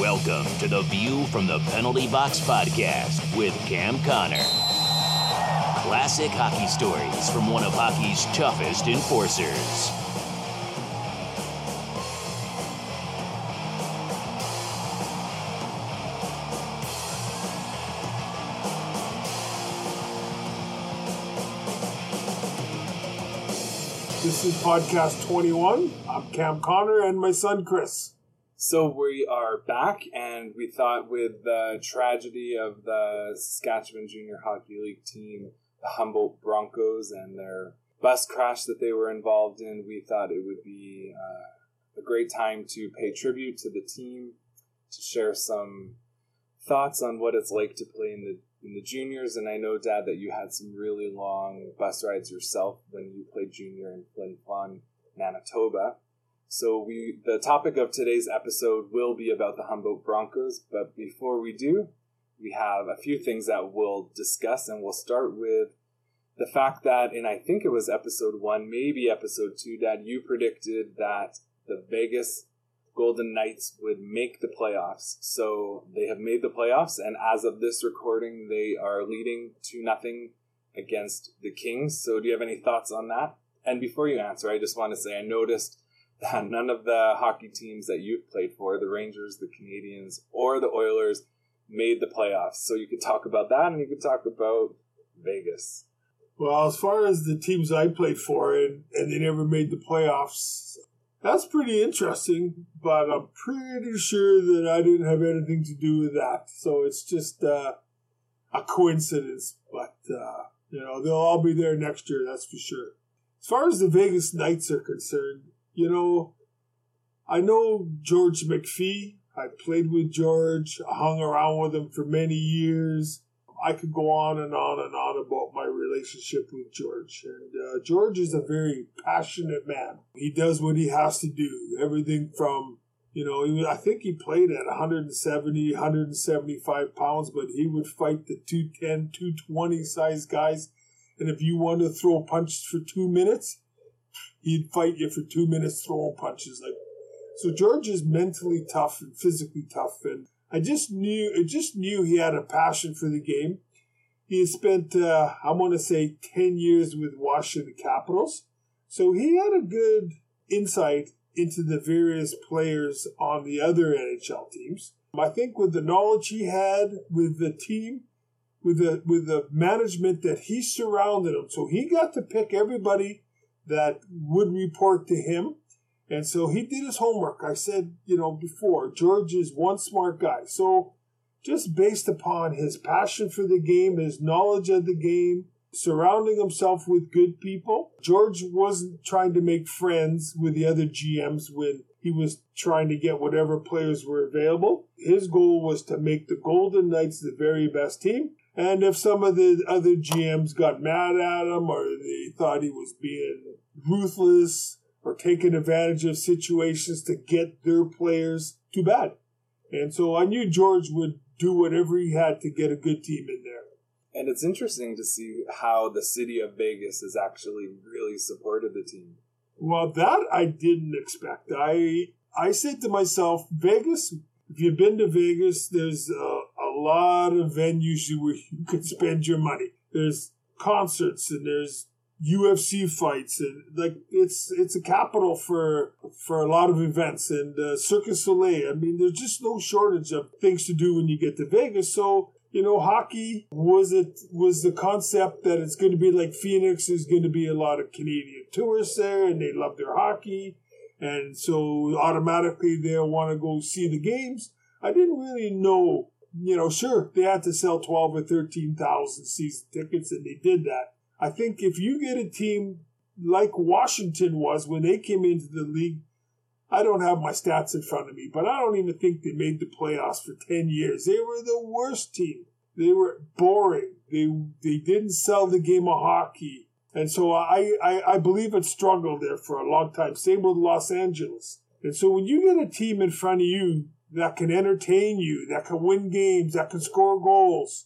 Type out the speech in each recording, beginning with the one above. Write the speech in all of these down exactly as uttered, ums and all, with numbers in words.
Welcome to The View from the Penalty Box podcast with Cam Connor. Classic hockey stories from one of hockey's toughest enforcers. This is podcast twenty-one. I'm Cam Connor and my son Chris. So we are back, and we thought with the tragedy of the Saskatchewan Junior Hockey League team, the Humboldt Broncos, and their bus crash that they were involved in, we thought it would be uh, a great time to pay tribute to the team, to share some thoughts on what it's like to play in the in the juniors. And I know, Dad, that you had some really long bus rides yourself when you played junior in Flin Flon, Manitoba. So we the topic of today's episode will be about the Humboldt Broncos, but before we do, we have a few things that we'll discuss, and we'll start with the fact that, and I think it was episode one, maybe episode two, Dad, you predicted that the Vegas Golden Knights would make the playoffs. So they have made the playoffs, and as of this recording, they are leading two nothing against the Kings. So do you have any thoughts on that? And before you answer, I just want to say I noticed that none of the hockey teams that you've played for, the Rangers, the Canadiens, or the Oilers, made the playoffs. So you could talk about that, and you could talk about Vegas. Well, as far as the teams I played for, and, and they never made the playoffs, that's pretty interesting, but I'm pretty sure that I didn't have anything to do with that. So it's just uh, a coincidence, but uh, you know, they'll all be there next year, that's for sure. As far as the Vegas Knights are concerned, you know, I know George McPhee. I played with George, I hung around with him for many years. I could go on and on and on about my relationship with George. And uh, George is a very passionate man. He does what he has to do. Everything from, you know, he was, I think he played at one seventy, one seventy-five pounds, but he would fight the two ten, two twenty size guys. And if you wanted to throw punches for two minutes, he'd fight you for two minutes throwing punches like. So George is mentally tough and physically tough, and I just knew I just knew he had a passion for the game. He had spent, uh, I want to say, ten years with Washington Capitals, so he had a good insight into the various players on the other N H L teams. I think with the knowledge he had with the team, with the with the management that he surrounded him, so he got to pick everybody that would report to him. And so he did his homework. I said, you know, before, George is one smart guy. So just based upon his passion for the game, his knowledge of the game, surrounding himself with good people, George wasn't trying to make friends with the other G Ms when he was trying to get whatever players were available. His goal was to make the Golden Knights the very best team. And if some of the other G Ms got mad at him or they thought he was being ruthless or taking advantage of situations to get their players, too bad. And so I knew George would do whatever he had to get a good team in there. And it's interesting to see how the city of Vegas has actually really supported the team. Well, that I didn't expect. I I said to myself, Vegas, if you've been to Vegas, there's a, a lot of venues where you could spend your money. There's concerts and there's U F C fights, and like it's it's a capital for for a lot of events, and uh, Circus Soleil. I mean, there's just no shortage of things to do when you get to Vegas. So you know, hockey was it was the concept that it's going to be like Phoenix. There's going to be a lot of Canadian tourists there, and they love their hockey, and so automatically they'll want to go see the games. I didn't really know, you know. Sure, they had to sell twelve or thirteen thousand season tickets, and they did that. I think if you get a team like Washington was when they came into the league, I don't have my stats in front of me, but I don't even think they made the playoffs for ten years. They were the worst team. They were boring. They they didn't sell the game of hockey. And so I, I, I believe it struggled there for a long time. Same with Los Angeles. And so when you get a team in front of you that can entertain you, that can win games, that can score goals,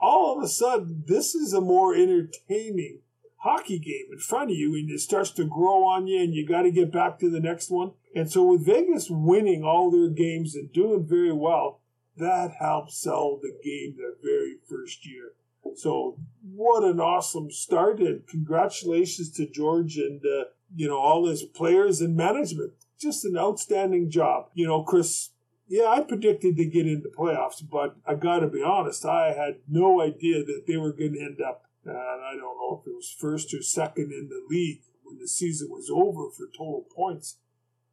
all of a sudden, this is a more entertaining hockey game in front of you, and it starts to grow on you, and you got to get back to the next one. And so with Vegas winning all their games and doing very well, that helped sell the game their very first year. So what an awesome start, and congratulations to George and, uh, you know, all his players and management. Just an outstanding job. You know, Chris, yeah, I predicted to get into playoffs, but I got to be honest, I had no idea that they were going to end up, and I don't know if it was first or second in the league when the season was over for total points.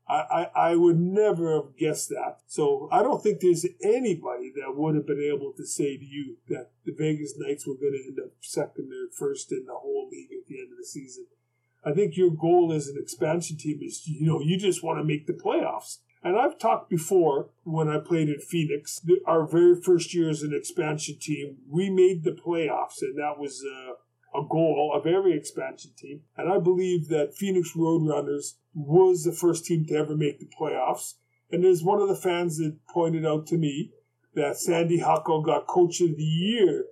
I, I, I would never have guessed that. So I don't think there's anybody that would have been able to say to you that the Vegas Knights were going to end up second or first in the whole league at the end of the season. I think your goal as an expansion team is, you know, you just want to make the playoffs. And I've talked before when I played in Phoenix, our very first year as an expansion team, we made the playoffs, and that was a, a goal of every expansion team. And I believe that Phoenix Roadrunners was the first team to ever make the playoffs. And there's one of the fans that pointed out to me that Sandy Huckle got Coach of the Year.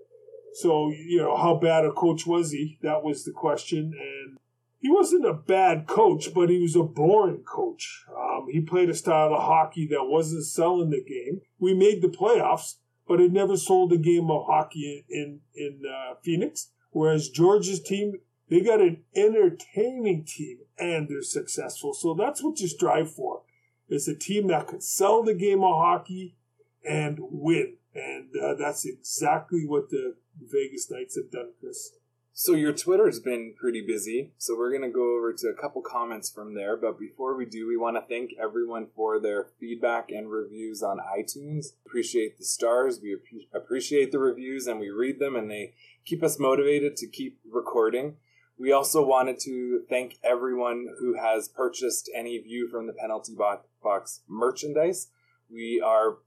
So, you know, how bad a coach was he? That was the question. And he wasn't a bad coach, but he was a boring coach. Um, he played a style of hockey that wasn't selling the game. We made the playoffs, but it never sold a game of hockey in in uh, Phoenix. Whereas George's team, they got an entertaining team, and they're successful. So that's what you strive for. It's a team that could sell the game of hockey and win. And uh, that's exactly what the Vegas Knights have done, Chris. So your Twitter's been pretty busy, so we're going to go over to a couple comments from there. But before we do, we want to thank everyone for their feedback and reviews on iTunes. Appreciate the stars, we appreciate the reviews, and we read them, and they keep us motivated to keep recording. We also wanted to thank everyone who has purchased any View from the Penalty Box merchandise. We are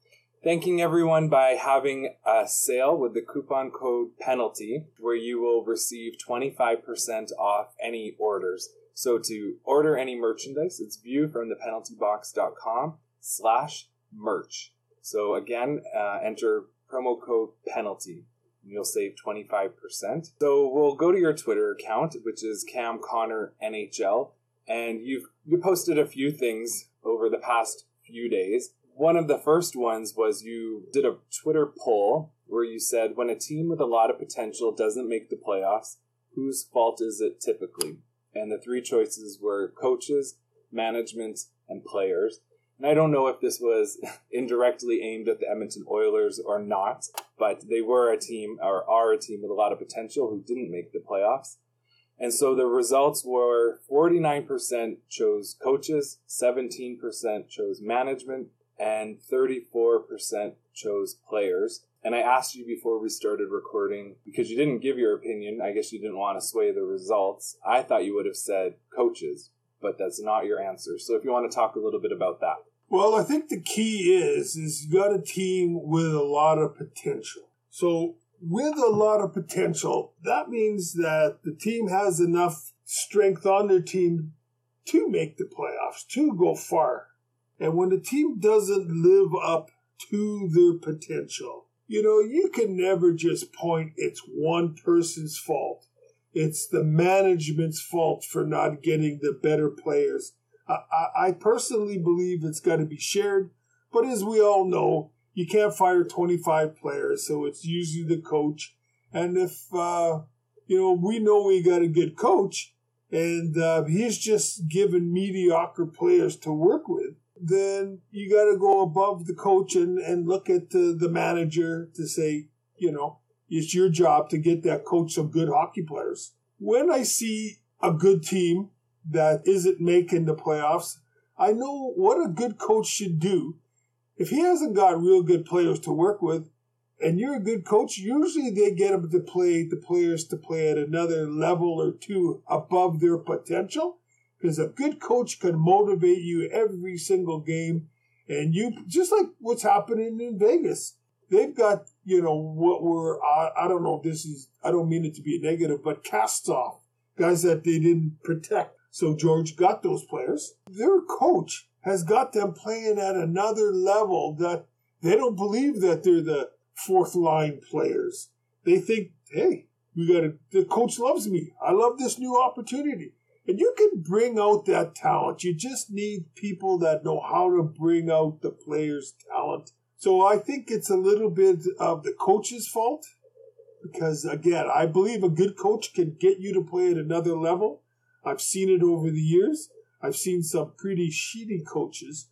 thanking everyone by having a sale with the coupon code PENALTY, where you will receive twenty-five percent off any orders. So to order any merchandise, it's viewfromthepenaltybox.com slash merch. So again, uh, enter promo code PENALTY, and you'll save twenty-five percent. So we'll go to your Twitter account, which is Cam Connor N H L, and you've you posted a few things over the past few days. One of the first ones was you did a Twitter poll where you said, when a team with a lot of potential doesn't make the playoffs, whose fault is it typically? And the three choices were coaches, management, and players. And I don't know if this was indirectly aimed at the Edmonton Oilers or not, but they were a team, or are a team with a lot of potential who didn't make the playoffs. And so the results were forty-nine percent chose coaches, seventeen percent chose management, and thirty-four percent chose players. And I asked you before we started recording, because you didn't give your opinion, I guess you didn't want to sway the results. I thought you would have said coaches, but that's not your answer. So if you want to talk a little bit about that. Well, I think the key is, is you got a team with a lot of potential. So with a lot of potential, that means that the team has enough strength on their team to make the playoffs, to go far. And when the team doesn't live up to their potential, you know, you can never just point it's one person's fault. It's the management's fault for not getting the better players. I, I, I personally believe it's got to be shared. But as we all know, you can't fire twenty-five players, so it's usually the coach. And if, uh, you know, we know we got a good coach, and uh, he's just given mediocre players to work with, then you got to go above the coach and, and look at the, the manager to say, you know, it's your job to get that coach some good hockey players. When I see a good team that isn't making the playoffs, I know what a good coach should do. If he hasn't got real good players to work with, and you're a good coach, usually they get them to play, the players to play at another level or two above their potential. Because a good coach can motivate you every single game. And you, just like what's happening in Vegas, they've got, you know, what were, I, I don't know if this is, I don't mean it to be a negative, but cast off, guys that they didn't protect. So George got those players. Their coach has got them playing at another level that they don't believe that they're the fourth line players. They think, hey, We got to, the coach loves me. I love this new opportunity. And you can bring out that talent. You just need people that know how to bring out the player's talent. So I think it's a little bit of the coach's fault because, again, I believe a good coach can get you to play at another level. I've seen it over the years. I've seen some pretty shitty coaches,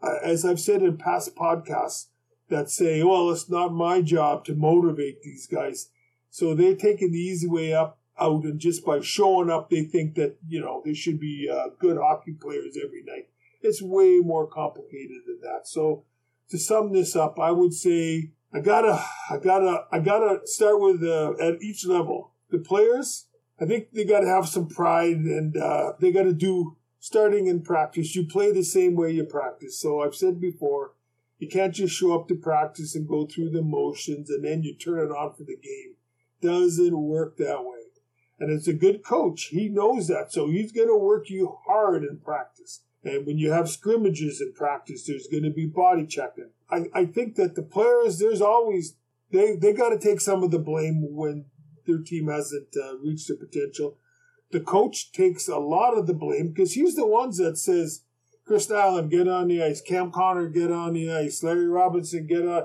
uh, as I've said in past podcasts, that say, well, it's not my job to motivate these guys. So they're taking the easy way up out, and just by showing up, they think that, you know, they should be uh, good hockey players every night. It's way more complicated than that. So to sum this up, I would say I gotta, I gotta, I gotta start with uh, at each level. The players, I think they gotta have some pride, and uh, they gotta do starting in practice. You play the same way you practice. So I've said before, you can't just show up to practice and go through the motions and then you turn it on for the game. Doesn't work that way. And it's a good coach. He knows that. So he's going to work you hard in practice. And when you have scrimmages in practice, there's going to be body checking. I, I think that the players, there's always, they, they got to take some of the blame when their team hasn't uh, reached their potential. The coach takes a lot of the blame because he's the ones that says, Chris Nyland, get on the ice. Cam Connor, get on the ice. Larry Robinson, get on.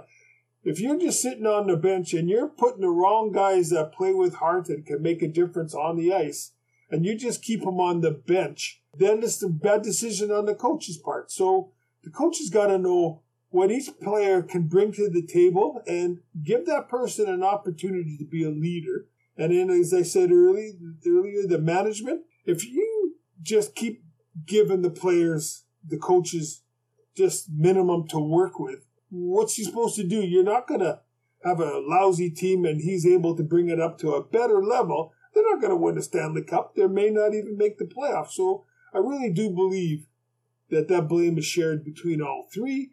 If you're just sitting on the bench and you're putting the wrong guys that play with heart and can make a difference on the ice, and you just keep them on the bench, then it's a bad decision on the coach's part. So the coach has got to know what each player can bring to the table and give that person an opportunity to be a leader. And then, as I said early, earlier, the management, if you just keep giving the players, the coaches, just minimum to work with, what's he supposed to do? You're not going to have a lousy team and he's able to bring it up to a better level. They're not going to win the Stanley Cup. They may not even make the playoffs. So I really do believe that that blame is shared between all three.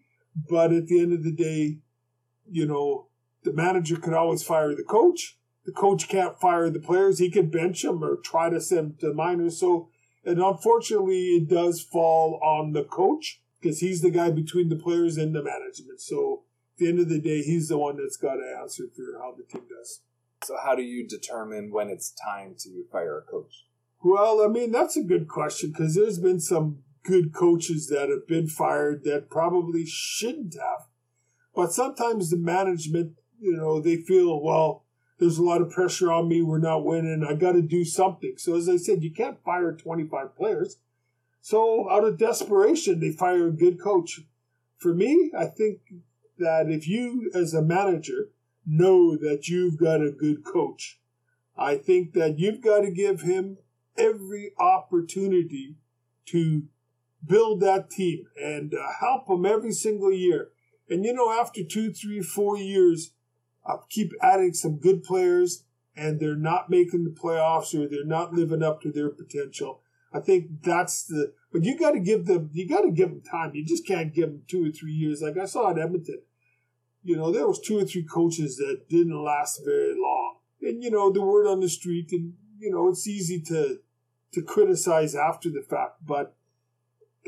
But at the end of the day, you know, the manager can always fire the coach. The coach can't fire the players. He can bench them or try to send them to minors. So, and unfortunately, it does fall on the coach, because he's the guy between the players and the management. So at the end of the day, he's the one that's got to answer for how the team does. So how do you determine when it's time to fire a coach? Well, I mean, that's a good question, because there's been some good coaches that have been fired that probably shouldn't have. But sometimes the management, you know, they feel, well, there's a lot of pressure on me. We're not winning. I got to do something. So as I said, you can't fire twenty-five players. So out of desperation, they fire a good coach. For me, I think that if you, as a manager, know that you've got a good coach, I think that you've got to give him every opportunity to build that team and uh, help him every single year. And, you know, after two, three, four years, I keep adding some good players and they're not making the playoffs or they're not living up to their potential. I think that's the, but you got to give them, you got to give them time. You just can't give them two or three years. Like I saw at Edmonton, you know, there was two or three coaches that didn't last very long. And, you know, the word on the street, and, you know, it's easy to, to criticize after the fact, but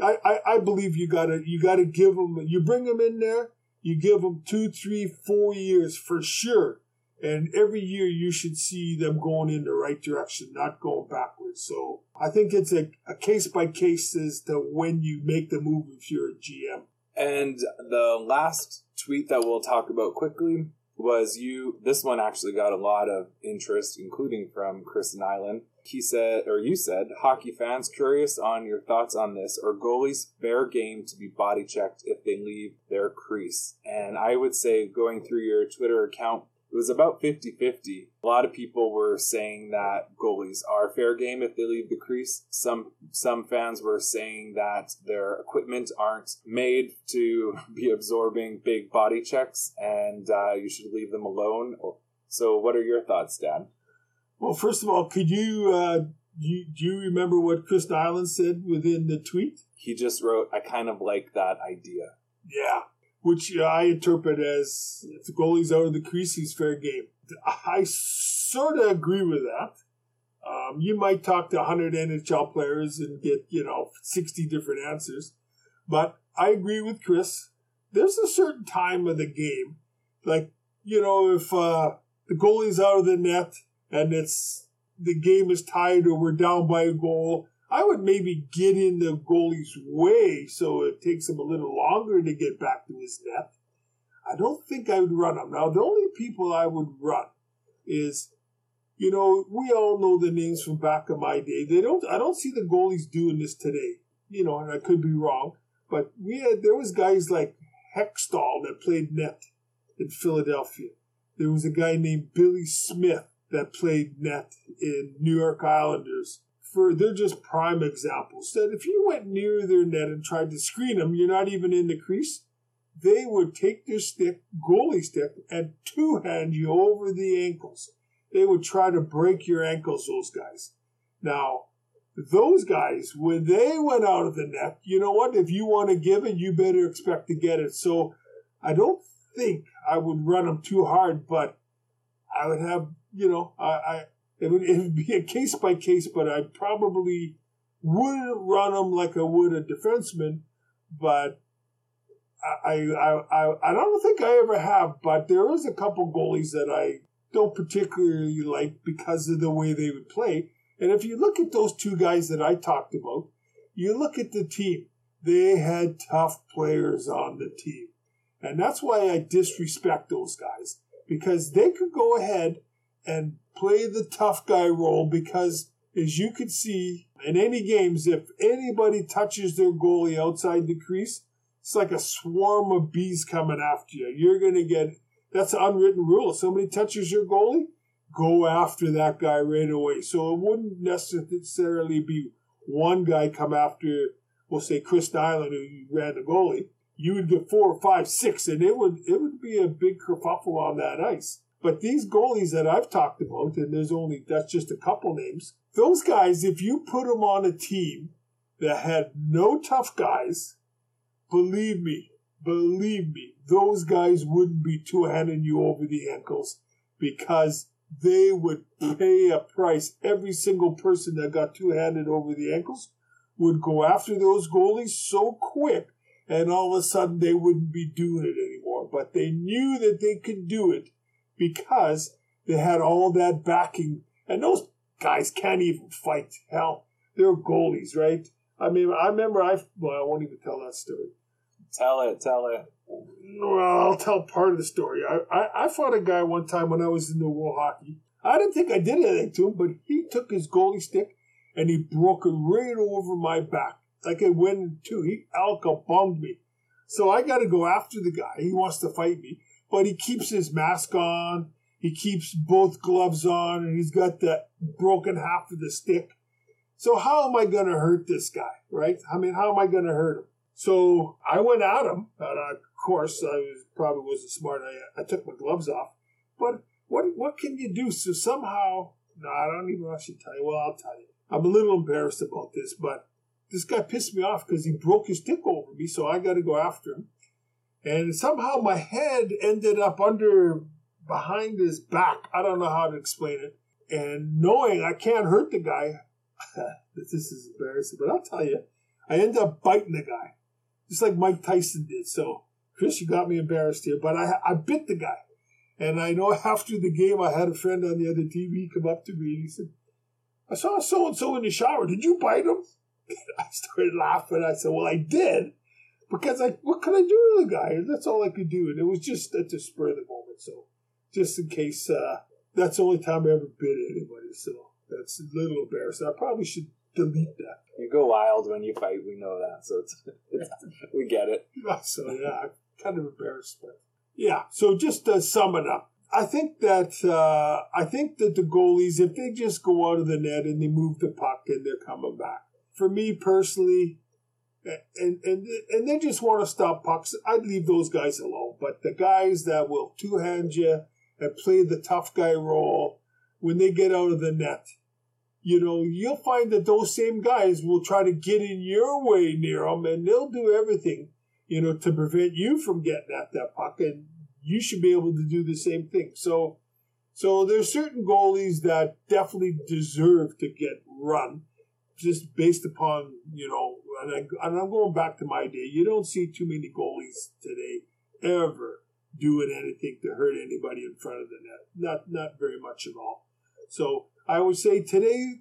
I, I, I believe you gotta, you gotta give them, you bring them in there, you give them two, three, four years for sure. And every year you should see them going in the right direction, not going backwards. So I think it's a, a case-by-case as to when you make the move if you're a G M. And the last tweet that we'll talk about quickly was you. This one actually got a lot of interest, including from Chris Nyland. He said, or you said, hockey fans, curious on your thoughts on this. Are goalies fair game to be body checked if they leave their crease? And I would say going through your Twitter account, it was about fifty-fifty. A lot of people were saying that goalies are fair game if they leave the crease. Some some fans were saying that their equipment aren't made to be absorbing big body checks and uh, you should leave them alone. So what are your thoughts, Dan? Well, first of all, could you, uh, you do you remember what Chris Nyland said within the tweet? He just wrote, I kind of like that idea. Yeah. Which I interpret as if the goalie's out of the crease, he's fair game. I sort of agree with that. Um, you might talk to one hundred N H L players and get, you know, sixty different answers. But I agree with Chris. There's a certain time of the game. Like, you know, if uh, the goalie's out of the net and it's the game is tied or we're down by a goal, I would maybe get in the goalie's way so it takes him a little longer to get back to his net. I don't think I would run him. Now, the only people I would run is, you know, we all know the names from back in my day. They don't. I don't see the goalies doing this today. You know, and I could be wrong, but we had, there was guys like Hextall that played net in Philadelphia. There was a guy named Billy Smith that played net in New York Islanders. For they're just prime examples. That if you went near their net and tried to screen them, you're not even in the crease. They would take their stick, goalie stick, and two-hand you over the ankles. They would try to break your ankles, those guys. Now, those guys, when they went out of the net, you know what? If you want to give it, you better expect to get it. So I don't think I would run them too hard, but I would have, you know, I, I it, would, it would be a case by case, but I probably wouldn't run them like I would a defenseman, but I, I, I, I don't think I ever have, but there is a couple goalies that I don't particularly like because of the way they would play. And if you look at those two guys that I talked about, you look at the team, they had tough players on the team. And that's why I disrespect those guys, because they could go ahead and play the tough guy role because, as you could see, in any games, if anybody touches their goalie outside the crease, it's like a swarm of bees coming after you. You're going to get... That's an unwritten rule. If somebody touches your goalie, go after that guy right away. So it wouldn't necessarily be one guy come after, we'll say, Chris Nyland, who ran the goalie. You would get four, five, six, and it would it would be a big kerfuffle on that ice. But these goalies that I've talked about, and there's only that's just a couple names, those guys, if you put them on a team that had no tough guys, believe me, believe me, those guys wouldn't be two-handing you over the ankles because they would pay a price. Every single person that got two-handed over the ankles would go after those goalies so quick, and all of a sudden they wouldn't be doing it anymore. But they knew that they could do it because they had all that backing. And those guys can't even fight. Hell, they're goalies, right? I mean, I remember I... Well, I won't even tell that story. Tell it, tell it. Well, I'll tell part of the story. I, I, I fought a guy one time when I was in the World Hockey. I didn't think I did anything to him, but he took his goalie stick and he broke it right over my back. Like it went in two. He alka-bunged me. So I got to go after the guy. He wants to fight me, but he keeps his mask on. He keeps both gloves on, and he's got the broken half of the stick. So how am I going to hurt this guy, right? I mean, how am I going to hurt him? So I went at him, and I, of course, I was, probably wasn't smart. I, I took my gloves off. But what what can you do? So somehow, no, I don't even know I should tell you. Well, I'll tell you. I'm a little embarrassed about this, but this guy pissed me off because he broke his stick over me, so I got to go after him. And somehow my head ended up under, behind his back. I don't know how to explain it. And knowing I can't hurt the guy, this is embarrassing, but I'll tell you, I ended up biting the guy. Just like Mike Tyson did. So, Chris, you got me embarrassed here. But I I bit the guy. And I know after the game, I had a friend on the other T V come up to me and he said, I saw so-and-so in the shower. Did you bite him? I started laughing. I said, well, I did. Because I what could I do to the guy? And that's all I could do. And it was just at the spur of the moment. So, just in case, uh, that's the only time I ever bit anybody. So, that's a little embarrassing. I probably should delete that. You go wild when you fight. We know that, so it's, it's, we get it. So yeah, I'm kind of embarrassed, but yeah. So just to sum it up, I think that uh, I think that the goalies, if they just go out of the net and they move the puck and they're coming back, for me personally, and and and they just want to stop pucks, I'd leave those guys alone. But the guys that will two-hand you and play the tough guy role, when they get out of the net, you know, you'll find that those same guys will try to get in your way near them, and they'll do everything, you know, to prevent you from getting at that puck, and you should be able to do the same thing. So, so there's certain goalies that definitely deserve to get run, just based upon, you know, and, I, and I'm going back to my day. You don't see too many goalies today ever doing anything to hurt anybody in front of the net. Not, not very much at all. So I would say today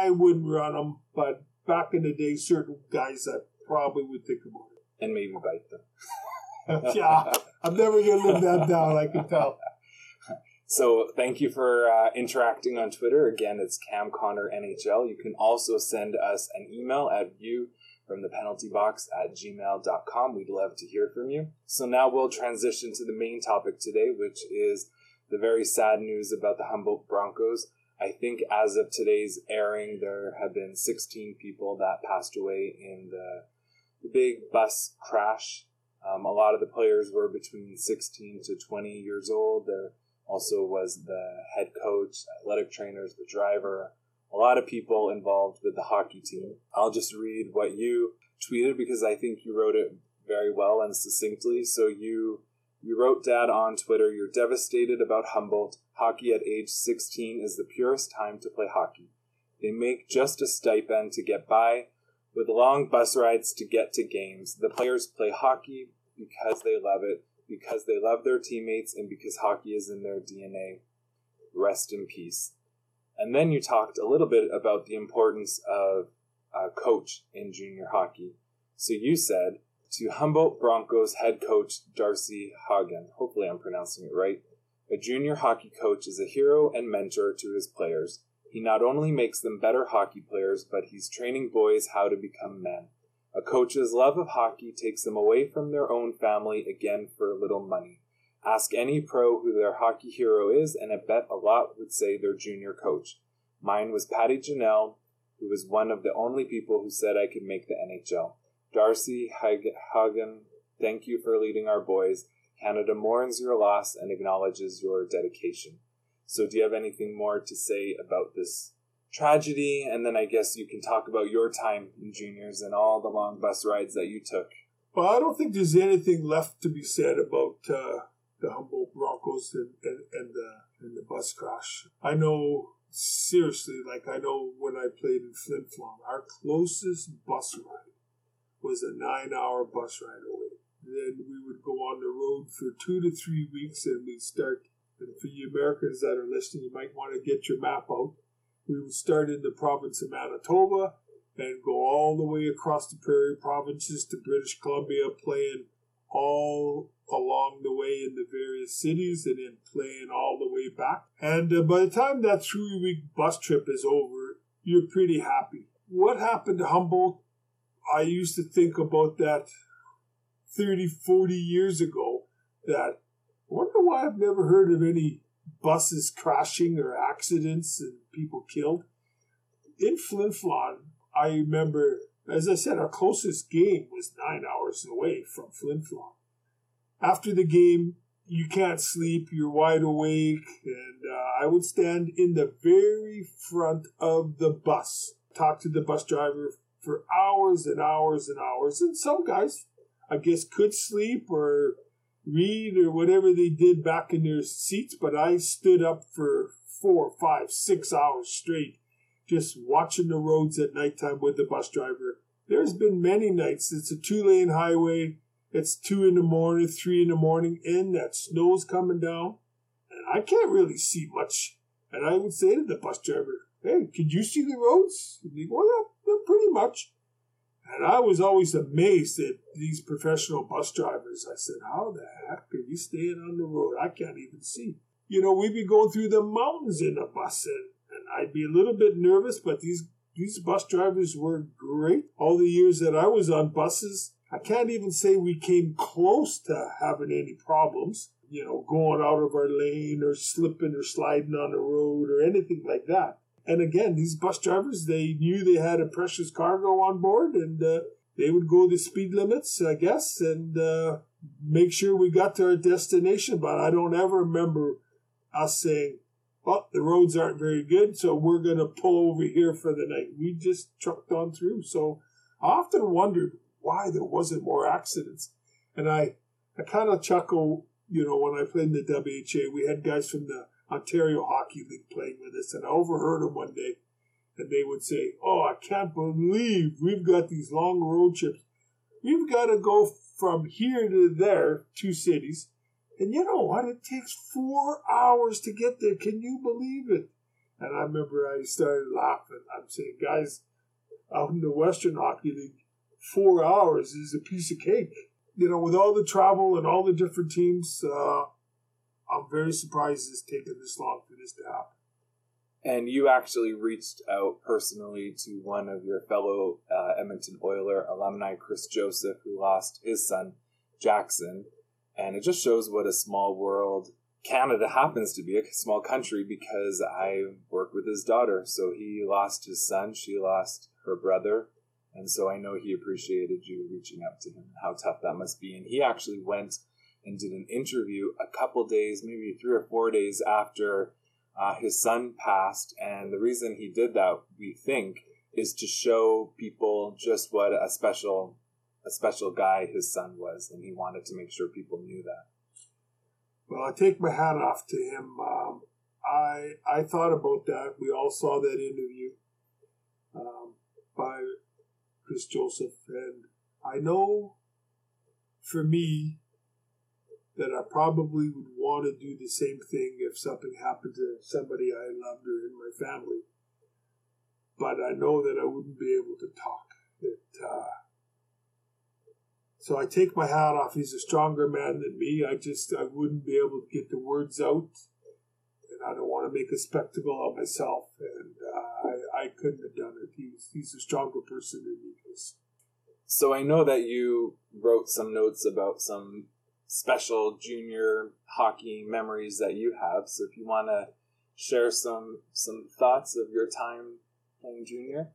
I wouldn't run them, but back in the day, certain guys I probably would think about it. And maybe bite them. Yeah, I'm never going to live that down, I can tell. So thank you for uh, interacting on Twitter. Again, it's Cam Connor N H L. You can also send us an email at view from the penalty box at gmail dot com. We'd love to hear from you. So now we'll transition to the main topic today, which is the very sad news about the Humboldt Broncos. I think as of today's airing, there have been sixteen people that passed away in the big bus crash. Um, a lot of the players were between sixteen to twenty years old. There also was the head coach, athletic trainers, the driver, a lot of people involved with the hockey team. I'll just read what you tweeted because I think you wrote it very well and succinctly. So you you wrote, Dad, on Twitter, "You're devastated about Humboldt. Hockey at age sixteen is the purest time to play hockey. They make just a stipend to get by with long bus rides to get to games. The players play hockey because they love it, because they love their teammates, and because hockey is in their D N A. Rest in peace." And then you talked a little bit about the importance of a coach in junior hockey. So you said, "To Humboldt Broncos head coach Darcy Hagen," hopefully I'm pronouncing it right, "a junior hockey coach is a hero and mentor to his players. He not only makes them better hockey players, but he's training boys how to become men. A coach's love of hockey takes them away from their own family again for a little money. Ask any pro who their hockey hero is, and I bet a lot would say their junior coach. Mine was Patty Janelle, who was one of the only people who said I could make the N H L. Darcy Hagen, thank you for leading our boys. Canada mourns your loss and acknowledges your dedication." So do you have anything more to say about this tragedy? And then I guess you can talk about your time in juniors and all the long bus rides that you took. Well, I don't think there's anything left to be said about uh, the Humboldt Broncos and, and, and, the, and the bus crash. I know, seriously, like I know when I played in Flin Flon, our closest bus ride was a nine-hour bus ride away. Then we would go on the road for two to three weeks, and we'd start, and for you Americans that are listening, you might want to get your map out. We would start in the province of Manitoba and go all the way across the prairie provinces to British Columbia, playing all along the way in the various cities and then playing all the way back. And uh, by the time that three-week bus trip is over, you're pretty happy. What happened to Humboldt? I used to think about that thirty, forty years ago, that I wonder why I've never heard of any buses crashing or accidents and people killed. In Flin Flon, I remember, as I said, our closest game was nine hours away from Flin Flon. After the game, you can't sleep, you're wide awake, and uh, I would stand in the very front of the bus, talk to the bus driver for hours and hours and hours, and some guys, I guess, could sleep or read or whatever they did back in their seats, but I stood up for four, five, six hours straight, just watching the roads at nighttime with the bus driver. There's been many nights. It's a two-lane highway. It's two in the morning, three in the morning, and that snow's coming down, and I can't really see much. And I would say to the bus driver, "Hey, could you see the roads?" And they go, "Oh, yeah, pretty much." And I was always amazed at these professional bus drivers. I said, "How the heck are you staying on the road? I can't even see." You know, we'd be going through the mountains in a bus, and, and I'd be a little bit nervous, but these, these bus drivers were great. All the years that I was on buses, I can't even say we came close to having any problems, you know, going out of our lane or slipping or sliding on the road or anything like that. And again, these bus drivers, they knew they had a precious cargo on board, and uh, they would go the speed limits, I guess, and uh, make sure we got to our destination. But I don't ever remember us saying, "Well, the roads aren't very good, so we're going to pull over here for the night." We just trucked on through. So I often wondered why there wasn't more accidents. And I, I kind of chuckle, you know, when I played in the W H A, we had guys from the Ontario Hockey League playing with us, and I overheard them one day, and they would say, "Oh, I can't believe we've got these long road trips. We've got to go from here to there, two cities, and you know what? It takes four hours to get there. Can you believe it?" And I remember I started laughing. I'm saying, guys, out in the Western Hockey League, four hours is a piece of cake. You know, with all the travel and all the different teams, uh, I'm very surprised it's taken this long for this to happen. And you actually reached out personally to one of your fellow uh, Edmonton Oiler alumni, Chris Joseph, who lost his son, Jackson. And it just shows what a small world Canada happens to be, a small country, because I work with his daughter. So he lost his son, she lost her brother. And so I know he appreciated you reaching out to him and how tough that must be. And he actually went and did an interview a couple days, maybe three or four days after Uh, his son passed, and the reason he did that, we think, is to show people just what a special, a special guy his son was, and he wanted to make sure people knew that. Well, I take my hat off to him. Um, I I thought about that. We all saw that interview um, by Chris Joseph, and I know for me that I probably would want to do the same thing if something happened to somebody I loved or in my family. But I know that I wouldn't be able to talk. That, uh, so I take my hat off. He's a stronger man than me. I just, I wouldn't be able to get the words out. And I don't want to make a spectacle of myself. And uh, I, I couldn't have done it. He's, he's a stronger person than me is. So I know that you wrote some notes about some special junior hockey memories that you have. So if you want to share some some thoughts of your time playing junior.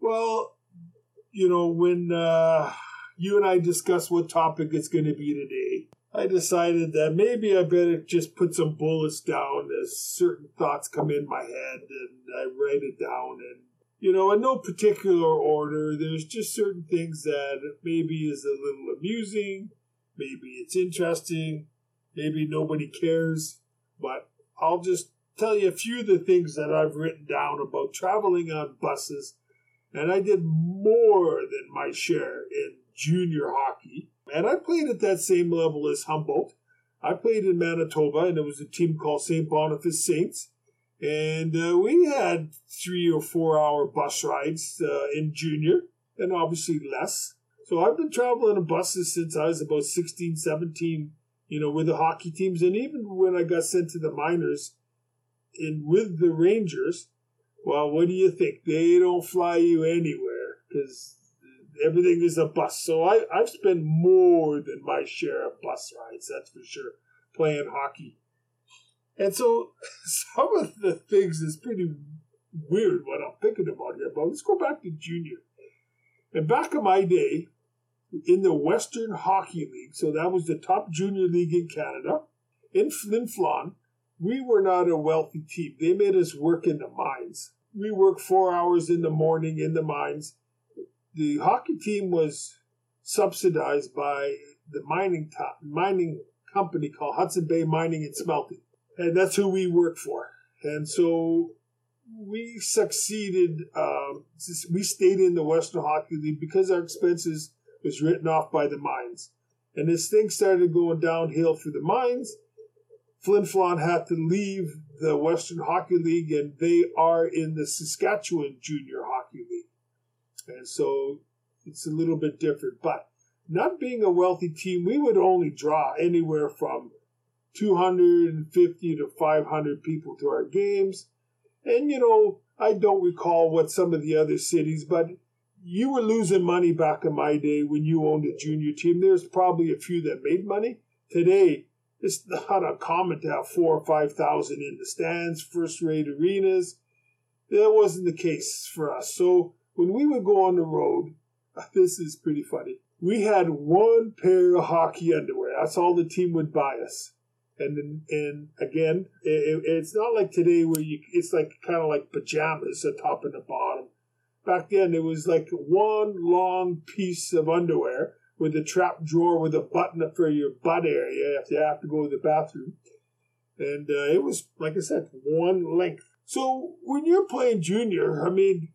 Well, you know, when uh, you and I discussed what topic it's going to be today, I decided that maybe I better just put some bullets down as certain thoughts come in my head, and I write it down. And, you know, in no particular order, there's just certain things that maybe is a little amusing, maybe it's interesting, maybe nobody cares, but I'll just tell you a few of the things that I've written down about traveling on buses. And I did more than my share in junior hockey. And I played at that same level as Humboldt. I played in Manitoba, and there was a team called Saint Boniface Saints. And uh, we had three or four hour bus rides uh, in junior, and obviously less. So I've been traveling in buses since I was about sixteen, seventeen, you know, with the hockey teams. And even when I got sent to the minors and with the Rangers, well, what do you think? They don't fly you anywhere because everything is a bus. So I, I've spent more than my share of bus rides, that's for sure, playing hockey. And so some of the things is pretty weird what I'm thinking about here. But let's go back to junior. And back in my day, in the Western Hockey League, so that was the top junior league in Canada, in Flin Flon, we were not a wealthy team. They made us work in the mines. We worked four hours in the morning in the mines. The hockey team was subsidized by the mining top, mining company called Hudson Bay Mining and Smelting. And that's who we worked for. And so we succeeded, um, we stayed in the Western Hockey League because our expenses was written off by the mines. And as things started going downhill for the mines, Flin Flon had to leave the Western Hockey League, and they are in the Saskatchewan Junior Hockey League. And so it's a little bit different. But not being a wealthy team, we would only draw anywhere from two hundred fifty to five hundred people to our games. And, you know, I don't recall what some of the other cities, but you were losing money back in my day when you owned a junior team. There's probably a few that made money. Today, it's not uncommon to have four or five thousand in the stands, first-rate arenas. That wasn't the case for us. So when we would go on the road, this is pretty funny. We had one pair of hockey underwear. That's all the team would buy us. And and again, it, it's not like today where you it's like kind of like pajamas, the top and the bottom. Back then, it was like one long piece of underwear with a trap drawer with a button for your butt area if you have to go to the bathroom. And uh, it was, like I said, one length. So when you're playing junior, I mean,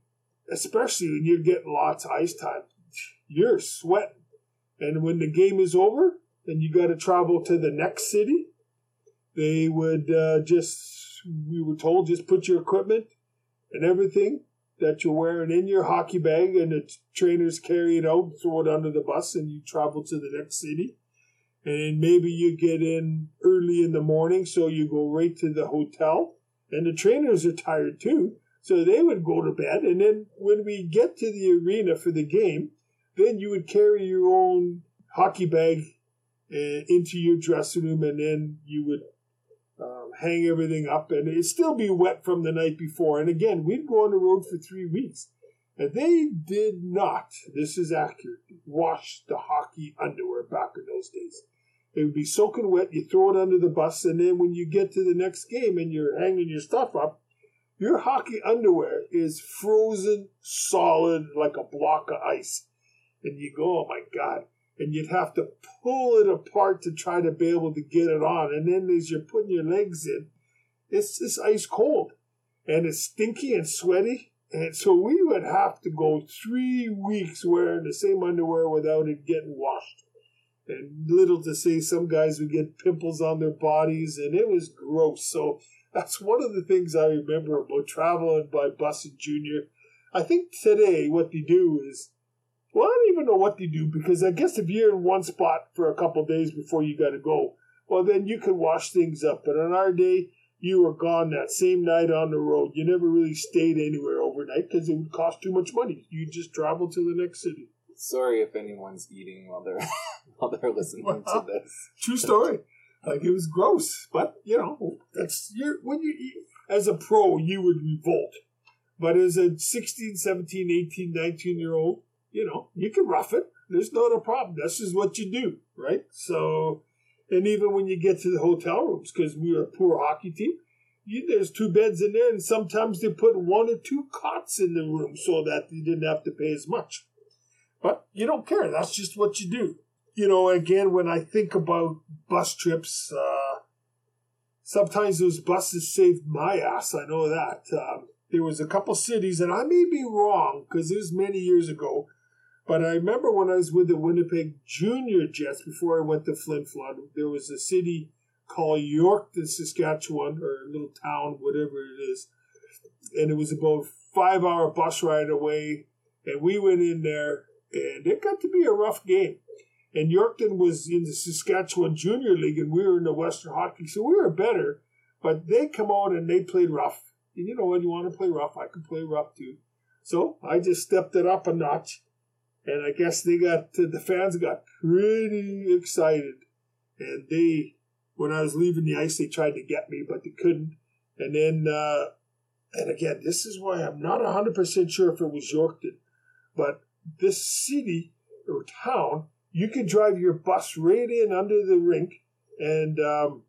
especially when you're getting lots of ice time, you're sweating. And when the game is over and you got to travel to the next city, they would uh, just we were told just put your equipment and everything that you're wearing in your hockey bag, and the t- trainers carry it out, throw it under the bus, and you travel to the next city. And maybe you get in early in the morning, so you go right to the hotel. And the trainers are tired too, so they would go to bed. And then when we get to the arena for the game, then you would carry your own hockey bag uh, into your dressing room, and then you would um, hang everything up. And it'd still be wet from the night before. And again, we'd go on the road for three weeks. And they did not, this is accurate, wash the hockey underwear back in those days. It would be soaking wet, you throw it under the bus, and then when you get to the next game and you're hanging your stuff up, your hockey underwear is frozen solid like a block of ice. And you go, oh my God. And you'd have to pull it apart to try to be able to get it on. And then as you're putting your legs in, it's just ice cold. And it's stinky and sweaty. And so we would have to go three weeks wearing the same underwear without it getting washed. And little to say, some guys would get pimples on their bodies, and it was gross. So that's one of the things I remember about traveling by bus and junior. I think today what they do is, well, I don't even know what they do, because I guess if you're in one spot for a couple of days before you got to go, well, then you can wash things up. But on our day, you were gone that same night on the road. You never really stayed anywhere overnight because it would cost too much money. You just traveled to the next city. Sorry if anyone's eating while they're while they're listening well, to this. True story. Like, it was gross, but you know, that's you're, when you eat as a pro, you would revolt. But as a sixteen, seventeen, eighteen, nineteen year old, you know, you can rough it. There's not a problem. That's just what you do, right? So. And even when you get to the hotel rooms, because we were a poor hockey team, you, there's two beds in there, and sometimes they put one or two cots in the room so that you didn't have to pay as much. But you don't care. That's just what you do. You know, again, when I think about bus trips, uh, sometimes those buses saved my ass. I know that. Um, there was a couple cities, and I may be wrong because it was many years ago, but I remember when I was with the Winnipeg Junior Jets before I went to Flin Flon, there was a city called Yorkton, Saskatchewan, or a little town, whatever it is. And it was about a five-hour bus ride away. And we went in there, and it got to be a rough game. And Yorkton was in the Saskatchewan Junior League, and we were in the Western Hockey, so we were better. But they come out, and they played rough. And you know what? You want to play rough. I can play rough, too. So I just stepped it up a notch. And I guess they got, the fans got pretty excited. And they, when I was leaving the ice, they tried to get me, but they couldn't. And then, uh, and again, this is why I'm not one hundred percent sure if it was Yorkton. But this city or town, you could drive your bus right in under the rink. And um,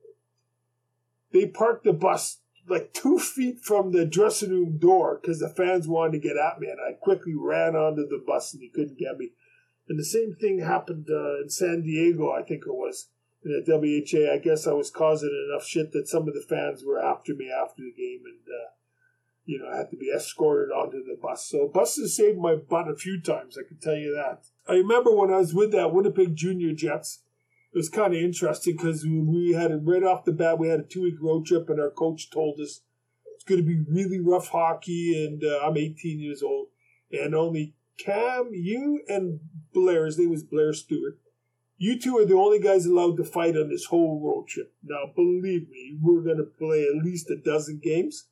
they parked the bus like two feet from the dressing room door because the fans wanted to get at me, and I quickly ran onto the bus and they couldn't get me. And the same thing happened uh, in San Diego, I think it was, in the W H A. I guess I was causing enough shit that some of the fans were after me after the game, and, uh, you know, I had to be escorted onto the bus. So buses saved my butt a few times, I can tell you that. I remember when I was with that Winnipeg Junior Jets, it was kind of interesting because we had it right off the bat. We had a two-week road trip, and our coach told us it's going to be really rough hockey, and uh, I'm eighteen years old, and only Cam, you, and Blair, his name was Blair Stewart, you two are the only guys allowed to fight on this whole road trip. Now, believe me, we're going to play at least a dozen games.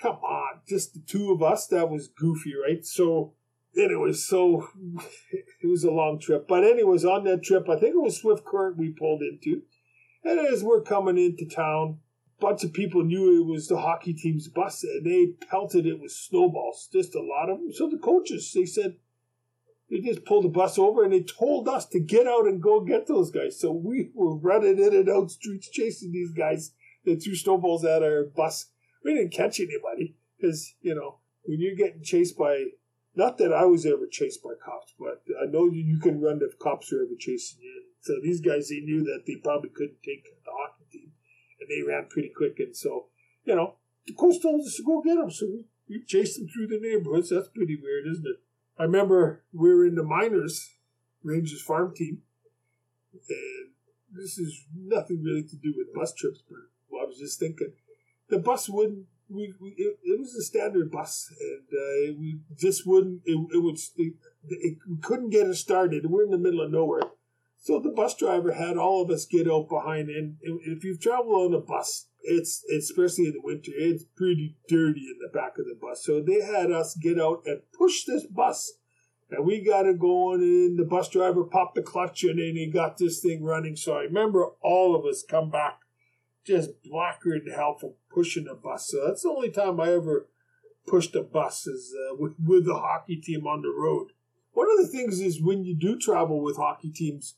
Come on, just the two of us, that was goofy, right? So... Anyways, so it was a long trip. But anyways, on that trip, I think it was Swift Current we pulled into. And as we're coming into town, a bunch of people knew it was the hockey team's bus, and they pelted it with snowballs, just a lot of them. So the coaches, they said, they just pulled the bus over, and they told us to get out and go get those guys. So we were running in and out streets chasing these guys that threw snowballs at our bus. We didn't catch anybody because, you know, when you're getting chased by... Not that I was ever chased by cops, but I know you can run if cops are ever chasing you. So these guys, they knew that they probably couldn't take the hockey team, and they ran pretty quick. And so, you know, the coach told us to go get them, so we, we chased them through the neighborhoods. That's pretty weird, isn't it? I remember we were in the minors, Rangers farm team, and this is nothing really to do with bus trips, but I was just thinking, the bus wouldn't. We, we it, it was a standard bus, and uh, it, we just wouldn't. It, it was it, it, we couldn't get it started. We're in the middle of nowhere, so the bus driver had all of us get out behind. And if you've traveled on a bus, it's especially in the winter, it's pretty dirty in the back of the bus. So they had us get out and push this bus, and we got it going. And the bus driver popped the clutch, and then he got this thing running. So I remember all of us come back just blacker than hell from pushing a bus. So that's the only time I ever pushed a bus is uh, with, with the hockey team on the road. One of the things is when you do travel with hockey teams,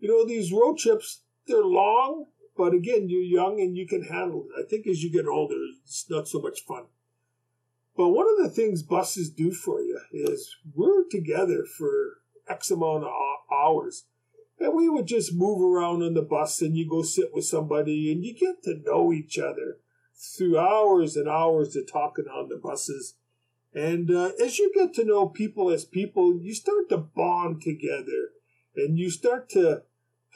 you know, these road trips, they're long, but again, you're young and you can handle it. I think as you get older, it's not so much fun. But one of the things buses do for you is we're together for X amount of hours. And we would just move around on the bus, and you go sit with somebody, and you get to know each other through hours and hours of talking on the buses. And uh, as you get to know people as people, you start to bond together, and you start to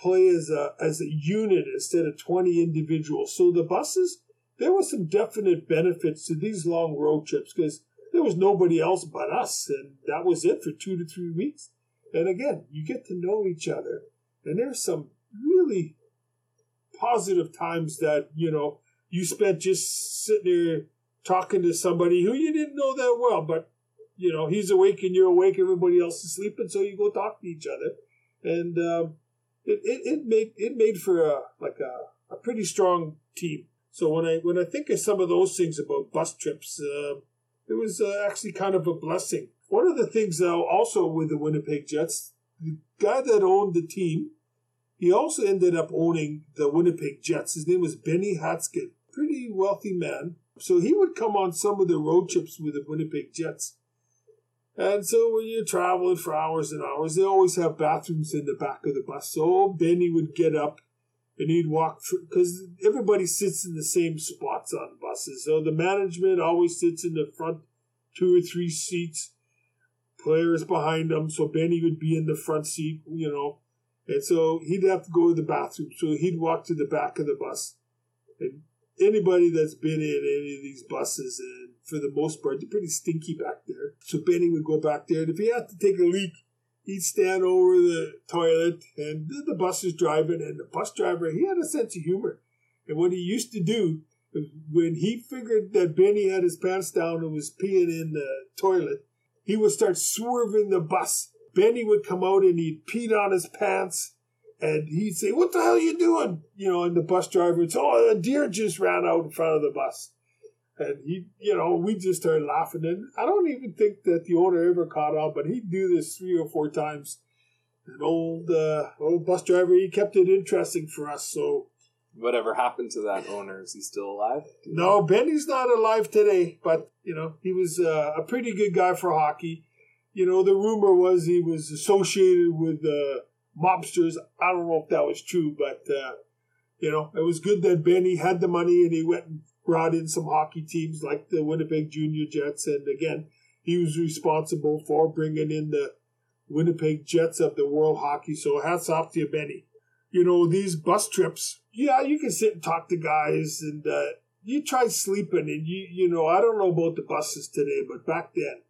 play as a as a unit instead of twenty individuals. So the buses, there were some definite benefits to these long road trips because there was nobody else but us, and that was it for two to three weeks. And again, you get to know each other. And there's some really positive times that, you know, you spent just sitting there talking to somebody who you didn't know that well, but, you know, he's awake and you're awake, everybody else is sleeping, so you go talk to each other. And um, it, it, it made it made for a like a, a pretty strong team. So when I when I think of some of those things about bus trips, uh, it was uh, actually kind of a blessing. One of the things though, also with the Winnipeg Jets, the guy that owned the team, he also ended up owning the Winnipeg Jets. His name was Benny Hatskin, pretty wealthy man. So he would come on some of the road trips with the Winnipeg Jets. And so when you're traveling for hours and hours, they always have bathrooms in the back of the bus. So Benny would get up and he'd walk through, because everybody sits in the same spots on buses. So the management always sits in the front two or three seats. Players behind him, so Benny would be in the front seat, you know, and so he'd have to go to the bathroom, so he'd walk to the back of the bus. And anybody that's been in any of these buses, and for the most part, they're pretty stinky back there, so Benny would go back there, and if he had to take a leak, he'd stand over the toilet, and the bus is driving, and the bus driver, he had a sense of humor, and what he used to do, when he figured that Benny had his pants down and was peeing in the toilet, he would start swerving the bus. Benny would come out and he'd peed on his pants. And he'd say, what the hell are you doing? You know, and the bus driver would say, oh, a deer just ran out in front of the bus. And he, you know, we just started laughing. And I don't even think that the owner ever caught on, but he'd do this three or four times. An old, uh, old bus driver, he kept it interesting for us, so. Whatever happened to that owner? Is he still alive? No, Benny's not alive today, but, you know, he was uh, a pretty good guy for hockey. You know, the rumor was he was associated with uh, mobsters. I don't know if that was true, but, uh, you know, it was good that Benny had the money and he went and brought in some hockey teams like the Winnipeg Junior Jets. And, again, he was responsible for bringing in the Winnipeg Jets of the World Hockey. So hats off to you, Benny. You know, these bus trips, yeah, you can sit and talk to guys, and uh, you try sleeping, and you you know, I don't know about the buses today, but back then,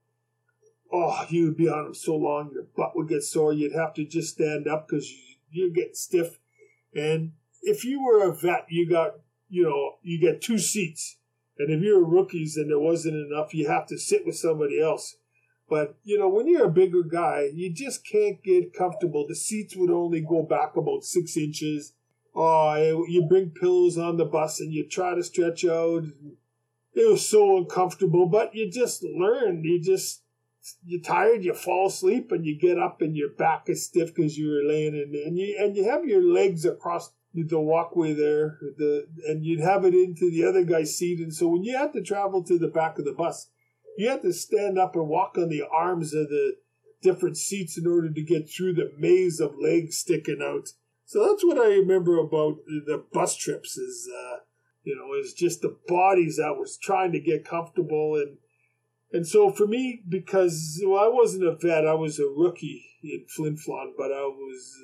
oh, you would be on them so long, your butt would get sore, you'd have to just stand up because you're getting stiff, and if you were a vet, you got, you know, you get two seats, and if you were rookies and there wasn't enough, you have to sit with somebody else. But, you know, when you're a bigger guy, you just can't get comfortable. The seats would only go back about six inches. Oh, you bring pillows on the bus and you try to stretch out. It was so uncomfortable, but you just learn. You just, you're tired, you fall asleep, and you get up and your back is stiff because you were laying in there. And you, and you have your legs across the walkway there, the and you'd have it into the other guy's seat. And so when you had to travel to the back of the bus, you had to stand up and walk on the arms of the different seats in order to get through the maze of legs sticking out. So that's what I remember about the bus trips is, uh, you know, is just the bodies that was trying to get comfortable. And and so for me, because well, I wasn't a vet, I was a rookie in Flin Flon, but I was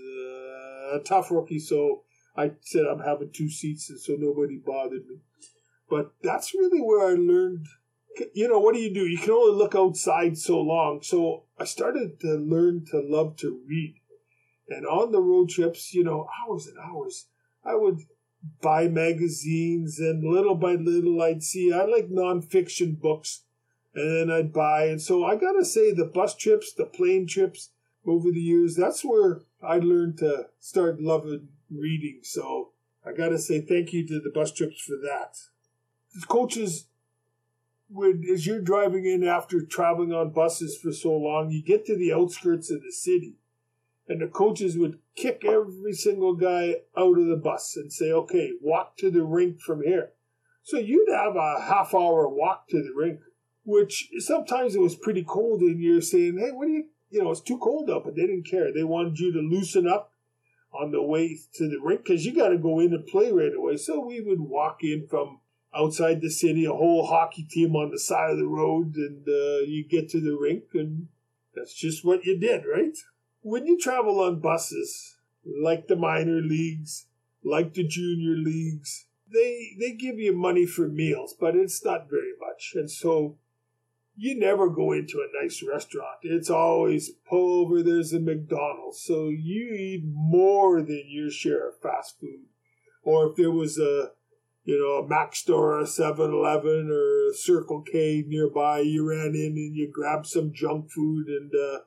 uh, a tough rookie. So I said, I'm having two seats, and so nobody bothered me. But that's really where I learned, you know, what do you do? You can only look outside so long. So I started to learn to love to read. And on the road trips, you know, hours and hours, I would buy magazines, and little by little I'd see, I like nonfiction books, and then I'd buy. And so I got to say the bus trips, the plane trips over the years, that's where I learned to start loving reading. So I got to say thank you to the bus trips for that. The coaches, would, as you're driving in after traveling on buses for so long, you get to the outskirts of the city. And the coaches would kick every single guy out of the bus and say, okay, walk to the rink from here. So you'd have a half hour walk to the rink, which sometimes it was pretty cold and you're saying, hey, what do you, you know, it's too cold out, but they didn't care. They wanted you to loosen up on the way to the rink because you got to go in and play right away. So we would walk in from outside the city, a whole hockey team on the side of the road, and uh, you get to the rink, and that's just what you did, right? When you travel on buses, like the minor leagues, like the junior leagues, they they give you money for meals, but it's not very much. And so you never go into a nice restaurant. It's always, pull over, there's a McDonald's. So you eat more than your share of fast food. Or if there was a, you know, a Mac store or a seven eleven or a Circle K nearby, you ran in and you grabbed some junk food and... uh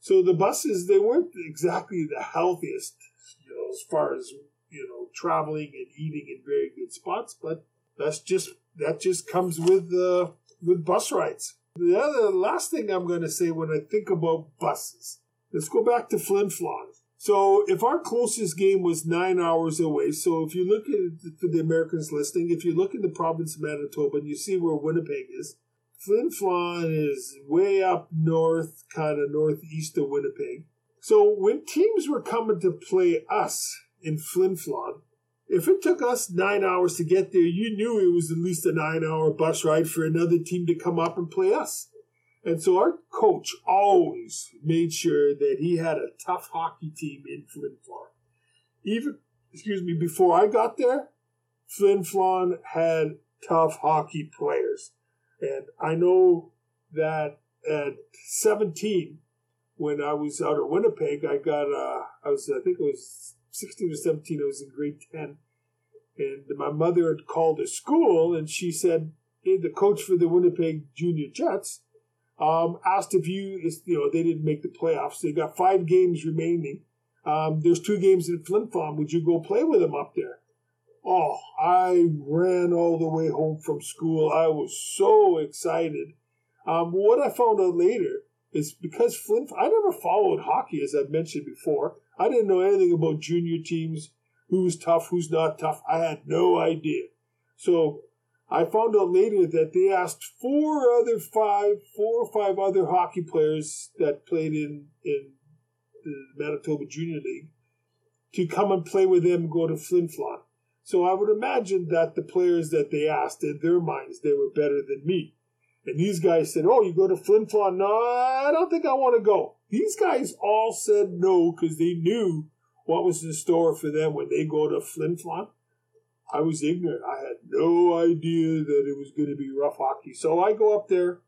So the buses, they weren't exactly the healthiest, you know, as far as, you know, traveling and eating in very good spots. But that's just that just comes with uh, with bus rides. The other last thing I'm going to say when I think about buses, let's go back to Flin Flon. So if our closest game was nine hours away, so if you look at it, for the Americans listening, if you look in the province of Manitoba and you see where Winnipeg is, Flin Flon is way up north, kind of northeast of Winnipeg. So when teams were coming to play us in Flin Flon, if it took us nine hours to get there, you knew it was at least a nine-hour bus ride for another team to come up and play us. And so our coach always made sure that he had a tough hockey team in Flin Flon. Even, excuse me, before I got there, Flin Flon had tough hockey players. And I know that at seventeen, when I was out of Winnipeg, I got, uh, I was, I think it was sixteen or seventeen, I was in grade ten. And my mother had called a school and she said, hey, the coach for the Winnipeg Junior Jets um, asked if you, you know, they didn't make the playoffs. They got five games remaining. Um, there's two games in Flin Flon. Would you go play with them up there? Oh, I ran all the way home from school. I was so excited. Um, what I found out later is because Flin Flon, I never followed hockey, as I've mentioned before. I didn't know anything about junior teams, who's tough, who's not tough. I had no idea. So I found out later that they asked four other five, four or five other hockey players that played in, in the Manitoba Junior League to come and play with them and go to Flin Flon. So I would imagine that the players that they asked, in their minds, they were better than me. And these guys said, oh, you go to Flin Flon? No, I don't think I want to go. These guys all said no because they knew what was in store for them when they go to Flin Flon. I was ignorant. I had no idea that it was going to be rough hockey. So I go up there,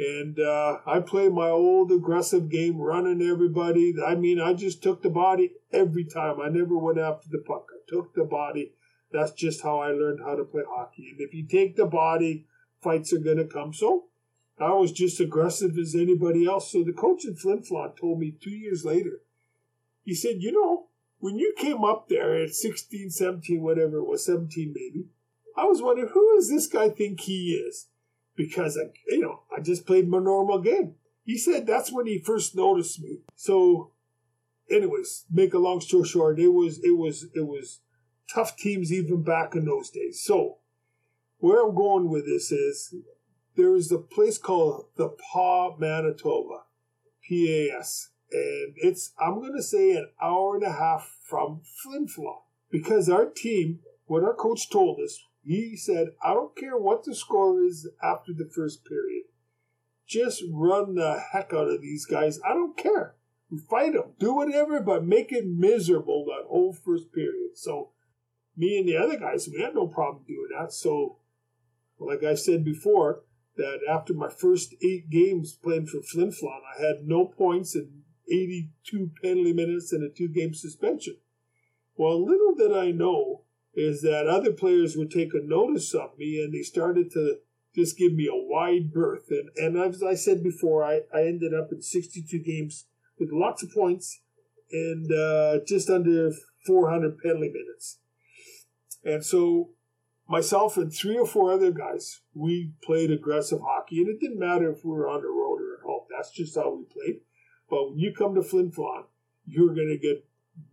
and uh, I play my old aggressive game, running everybody. I mean, I just took the body every time. I never went after the puck. Took the body. That's just how I learned how to play hockey. And if you take the body, fights are going to come. So I was just aggressive as anybody else. So the coach in Flin Flon told me two years later, he said, you know, when you came up there at sixteen, seventeen, whatever it was, seventeen maybe, I was wondering, who does this guy think he is? Because, I, you know, I just played my normal game. He said that's when he first noticed me. So anyways, make a long story short, it was it was it was tough teams even back in those days. So where I'm going with this is there is a place called the P A, Manitoba, P A S, and it's I'm gonna say an hour and a half from Flin Flon because our team, what our coach told us, he said, I don't care what the score is after the first period, just run the heck out of these guys. I don't care. Fight them, do whatever, but make it miserable that whole first period. So me and the other guys, we had no problem doing that. So, like I said before, that after my first eight games playing for Flin Flon, I had no points and eighty-two penalty minutes and a two-game suspension. Well, little did I know is that other players were taking notice of me, and they started to just give me a wide berth. And, and as I said before, I, I ended up in sixty-two games with lots of points and uh, just under four hundred penalty minutes. And so myself and three or four other guys, we played aggressive hockey, and it didn't matter if we were on the road or at home. That's just how we played. But when you come to Flin Flon, you're going to get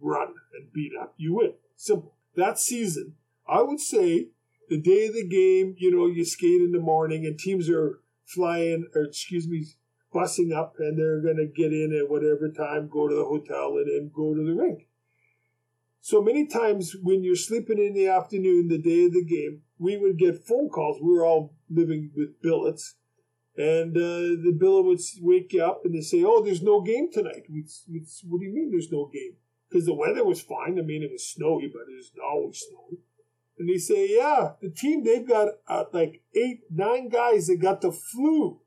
run and beat up. You win. Simple. That season, I would say the day of the game, you know, you skate in the morning and teams are flying, or excuse me, bussing up, and they're going to get in at whatever time, go to the hotel, and then go to the rink. So many times when you're sleeping in the afternoon, the day of the game, we would get phone calls. We were all living with billets. And uh, the billet would wake you up and they say, oh, there's no game tonight. We'd, we'd, what do you mean there's no game? Because the weather was fine. I mean, it was snowy, but it was always snowy. And they say, yeah, the team, they've got uh, like eight, nine guys that got the flu.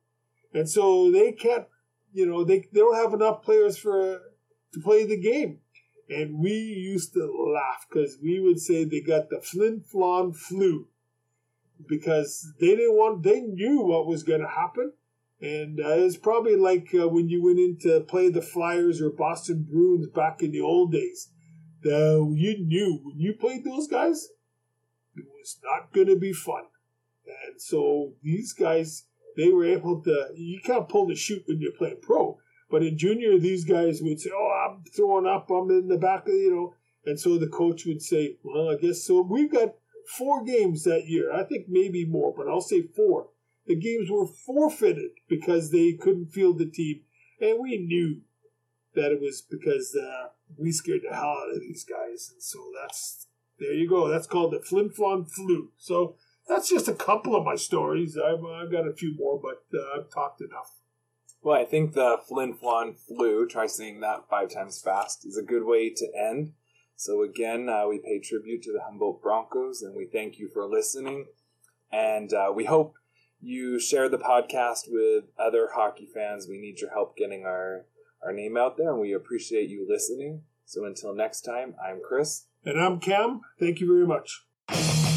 And so they can't, you know, they, they don't have enough players for uh, to play the game. And we used to laugh because we would say they got the Flin Flon flu because they didn't want, they knew what was going to happen. And uh, it's probably like uh, when you went in to play the Flyers or Boston Bruins back in the old days. Uh, you knew when you played those guys, it was not going to be fun. And so these guys, they were able to, you can't pull the chute when you're playing pro. But in junior, these guys would say, oh, I'm throwing up, I'm in the back of, you know. And so the coach would say, well, I guess so. We got four games that year. I think maybe more, but I'll say four. The games were forfeited because they couldn't field the team. And we knew that it was because uh, we scared the hell out of these guys. And so that's, there you go. That's called the Flin Flon flu. So that's just a couple of my stories. I've, I've got a few more, but uh, I've talked enough. Well, I think the Flin Flon flu, try saying that five times fast, is a good way to end. So again, uh, we pay tribute to the Humboldt Broncos, and we thank you for listening. And uh, we hope you share the podcast with other hockey fans. We need your help getting our, our name out there, and we appreciate you listening. So until next time, I'm Chris. And I'm Cam. Thank you very much.